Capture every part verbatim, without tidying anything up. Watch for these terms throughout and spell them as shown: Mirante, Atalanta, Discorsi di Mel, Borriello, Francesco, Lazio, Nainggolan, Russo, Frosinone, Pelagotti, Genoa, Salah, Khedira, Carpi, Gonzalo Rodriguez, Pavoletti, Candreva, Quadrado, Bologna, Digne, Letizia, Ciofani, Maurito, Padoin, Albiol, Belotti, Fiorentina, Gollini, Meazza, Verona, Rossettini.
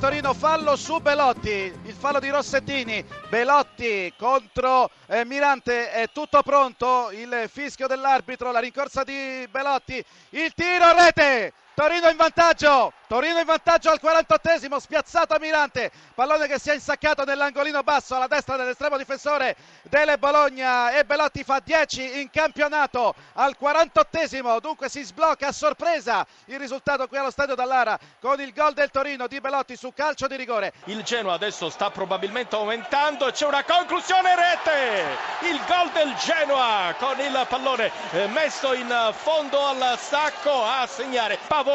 Torino, fallo su Belotti, il fallo di Rossettini, Belotti contro eh, Mirante, è tutto pronto, il fischio dell'arbitro, la rincorsa di Belotti, il tiro a rete! Torino in vantaggio, Torino in vantaggio al quarantottesimo, spiazzato Mirante, pallone che si è insaccato nell'angolino basso alla destra dell'estremo difensore del Bologna e Belotti fa dieci in campionato al quarantottesimo, dunque si sblocca a sorpresa il risultato qui allo stadio Dallara con il gol del Torino di Belotti su calcio di rigore. Il Genoa adesso sta probabilmente aumentando e c'è una conclusione, rete, il gol del Genoa con il pallone messo in fondo al sacco a segnare Pavoletti,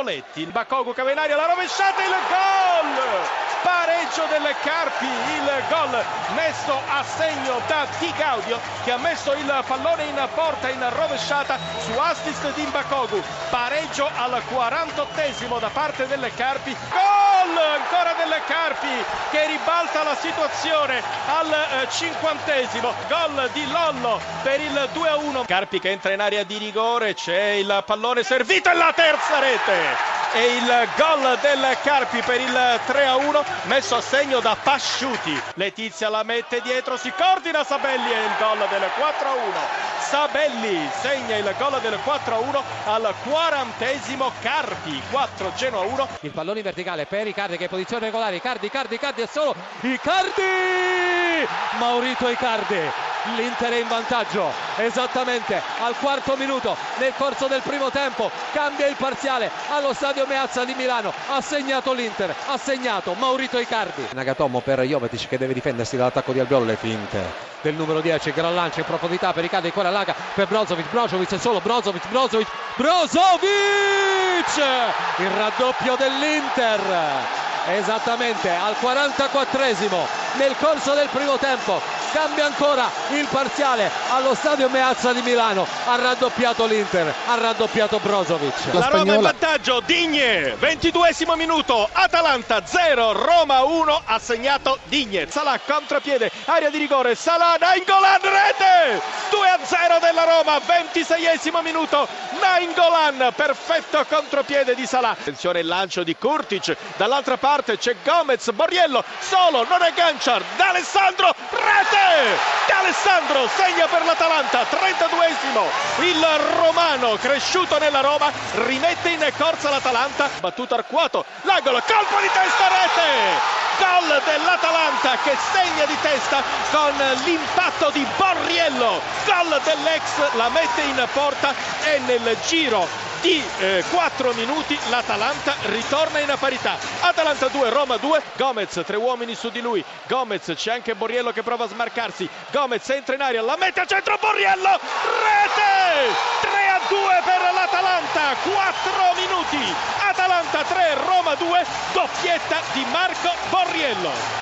Mbakogu che va in aria, la rovesciata, il gol! Pareggio del Carpi, il gol messo a segno da Di Gaudio che ha messo il pallone in porta in rovesciata su assist di Mbakogu. Pareggio al quarantottesimo da parte del Carpi. Gol ancora del Carpi che ribalta la situazione al cinquantesimo. Gol di Lollo per il due a uno. Carpi che entra in area di rigore, c'è il pallone servito e la terza rete. E il gol del Carpi per il tre a uno messo a segno da Pasciuti. Letizia la mette dietro, si coordina Sabelli e il gol del quattro a uno. Sabelli segna il gol del quattro a uno al quarantesimo, Carpi quattro Genoa uno. Il pallone verticale per Icardi che è in posizione regolare, Icardi, Icardi, Icardi è solo, Icardi! Maurito Icardi. L'Inter è in vantaggio esattamente al quarto minuto nel corso del primo tempo, cambia il parziale allo stadio Meazza di Milano, ha segnato l'Inter, ha segnato Maurito Icardi. Nagatomo per Jovetic che deve difendersi dall'attacco di Albiol, le finte del numero dieci, gran lancio in profondità per Icardi, quella larga per Brozovic, Brozovic è solo, Brozovic, Brozovic, Brozovic! Il raddoppio dell'Inter esattamente al quarantaquattresimo nel corso del primo tempo, cambia ancora il parziale allo stadio Meazza di Milano, ha raddoppiato l'Inter, ha raddoppiato Brozovic. La, la Roma in vantaggio, Digne, ventiduesimo minuto, Atalanta zero, Roma uno, ha segnato Digne. Salah contropiede, area di rigore, Salah, Nainggolan, rete, due a zero della Roma, ventiseiesimo minuto, Nainggolan, perfetto contropiede di Salah. Attenzione il lancio di Kurtic, dall'altra parte c'è Gomez, Borriello, solo, non è Ganciar, D'Alessandro, rete! D'Alessandro segna per l'Atalanta, trentaduesimo, il romano cresciuto nella Roma rimette in corsa l'Atalanta, battuta Arquato, l'angolo, colpo di testa, rete! Gol dell'Atalanta che segna di testa con l'impatto di Borriello, gol dell'ex, la mette in porta e nel giro di eh, quattro minuti l'Atalanta ritorna in parità, Atalanta due, Roma due, Gomez tre uomini su di lui, Gomez, c'è anche Borriello che prova a smarcarsi, Gomez entra in aria, la mette a centro Borriello, rete, tre a due per l'Atalanta, quattro minuti, Atalanta tre, Roma due, doppietta di Marco Borriello.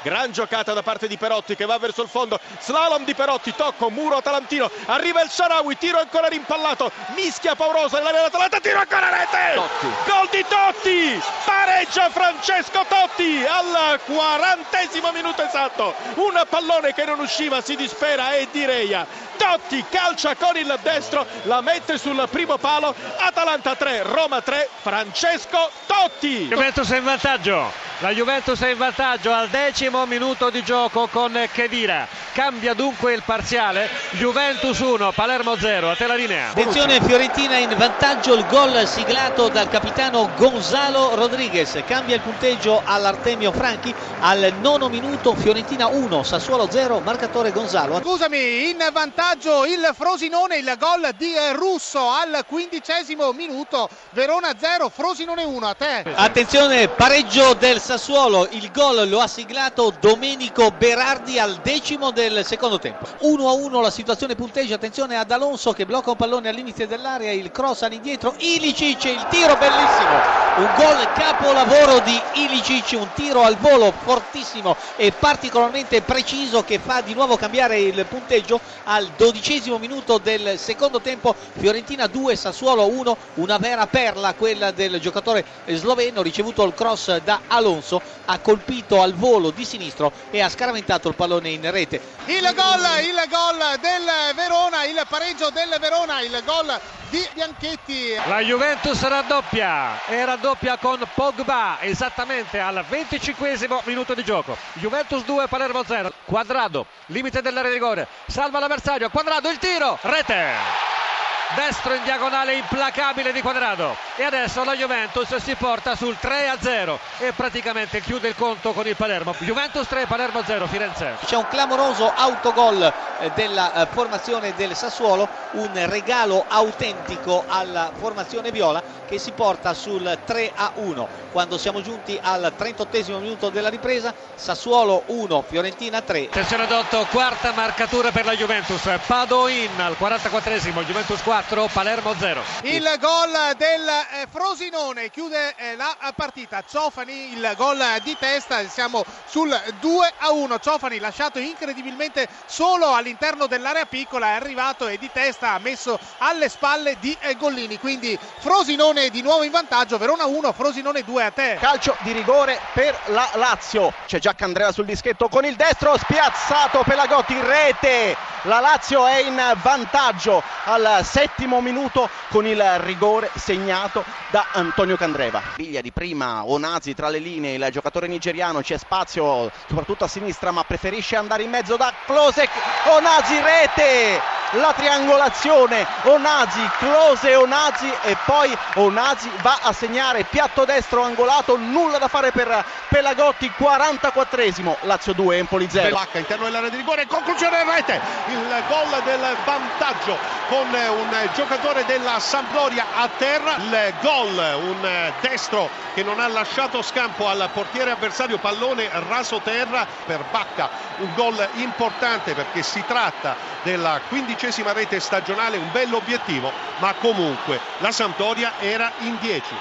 Gran giocata da parte di Perotti che va verso il fondo, slalom di Perotti, tocco, muro atalantino, arriva il Sharawi, tiro ancora rimpallato, mischia paurosa nell'area dell'Atalanta, tiro ancora, rete, Totti. Gol di Totti, pareggia Francesco Totti al quarantesimo minuto esatto, un pallone che non usciva, si dispera e di Reia, Totti calcia con il destro, la mette sul primo palo, Atalanta tre, Roma tre, Francesco Totti. Juventus è in vantaggio, la Juventus è in vantaggio al decimo minuto di gioco con Khedira, cambia dunque il parziale, Juventus uno, Palermo zero, a te la linea. Attenzione Fiorentina in vantaggio, il gol siglato dal capitano Gonzalo Rodriguez, cambia il punteggio all'Artemio Franchi, al nono minuto Fiorentina uno, Sassuolo zero, marcatore Gonzalo. Scusami, in vantaggio il Frosinone, il gol di Russo al quindicesimo minuto, Verona zero, Frosinone uno, a te. Attenzione, pareggio del Sassuolo, il gol lo ha siglato Domenico Berardi al decimo del secondo tempo, uno a uno la situazione punteggio, attenzione ad Alonso che blocca un pallone all'inizio dell'area, il cross all'indietro, Ilicic, il tiro bellissimo, un gol capolavoro di Ilicic, un tiro al volo fortissimo e particolarmente preciso che fa di nuovo cambiare il punteggio al dodicesimo minuto del secondo tempo, Fiorentina due, Sassuolo uno, una vera perla quella del giocatore sloveno, ricevuto il cross da Alonso, ha colpito al volo di sinistro e ha scaraventato il pallone in rete. Il gol, il gol del Verona, il pareggio del Verona, il gol di Bianchetti. La Juventus raddoppia e raddoppia con Pogba esattamente al venticinquesimo minuto di gioco. Juventus due, Palermo zero. Quadrado, limite dell'area di rigore, salva l'avversario, Quadrado, il tiro, rete! Destro in diagonale implacabile di Quadrado, e adesso la Juventus si porta sul tre a zero e praticamente chiude il conto con il Palermo. Juventus tre, Palermo zero, Firenze. C'è un clamoroso autogol della formazione del Sassuolo, un regalo autentico alla formazione viola che si porta sul tre a uno. Quando siamo giunti al trentottesimo minuto della ripresa, Sassuolo uno, Fiorentina tre. Attenzione Dotto, quarta marcatura per la Juventus, Padoin al quarantaquattresimo, Juventus quattro, Palermo zero. Il gol del eh, Frosinone chiude eh, la partita. Ciofani il gol di testa, siamo sul due a uno. Ciofani lasciato incredibilmente solo all'interno dell'area piccola, è arrivato e di testa ha messo alle spalle di eh, Gollini, quindi Frosinone di nuovo in vantaggio, Verona uno, Frosinone due. A te. Calcio di rigore per la Lazio, c'è Giacandrea sul dischetto con il destro, spiazzato Pelagotti, rete. La Lazio è in vantaggio al settimo minuto con il rigore segnato da Antonio Candreva. Piglia di prima Onazi tra le linee, il giocatore nigeriano, c'è spazio soprattutto a sinistra ma preferisce andare in mezzo da Klose. Onazi, rete! La triangolazione Onazi, Klose, Onazi e poi Onazi va a segnare, piatto destro angolato, nulla da fare per Pelagotti. quarantaquattresimo, Lazio due, Empoli zero. Belacca interno dell'area di rigore, conclusione in rete, il gol del vantaggio con un giocatore della Sampdoria a terra, il gol, un destro che non ha lasciato scampo al portiere avversario, pallone raso terra per Bacca, un gol importante perché si tratta della quindicesima rete stagionale, un bell'obiettivo, ma comunque la Sampdoria era in dieci.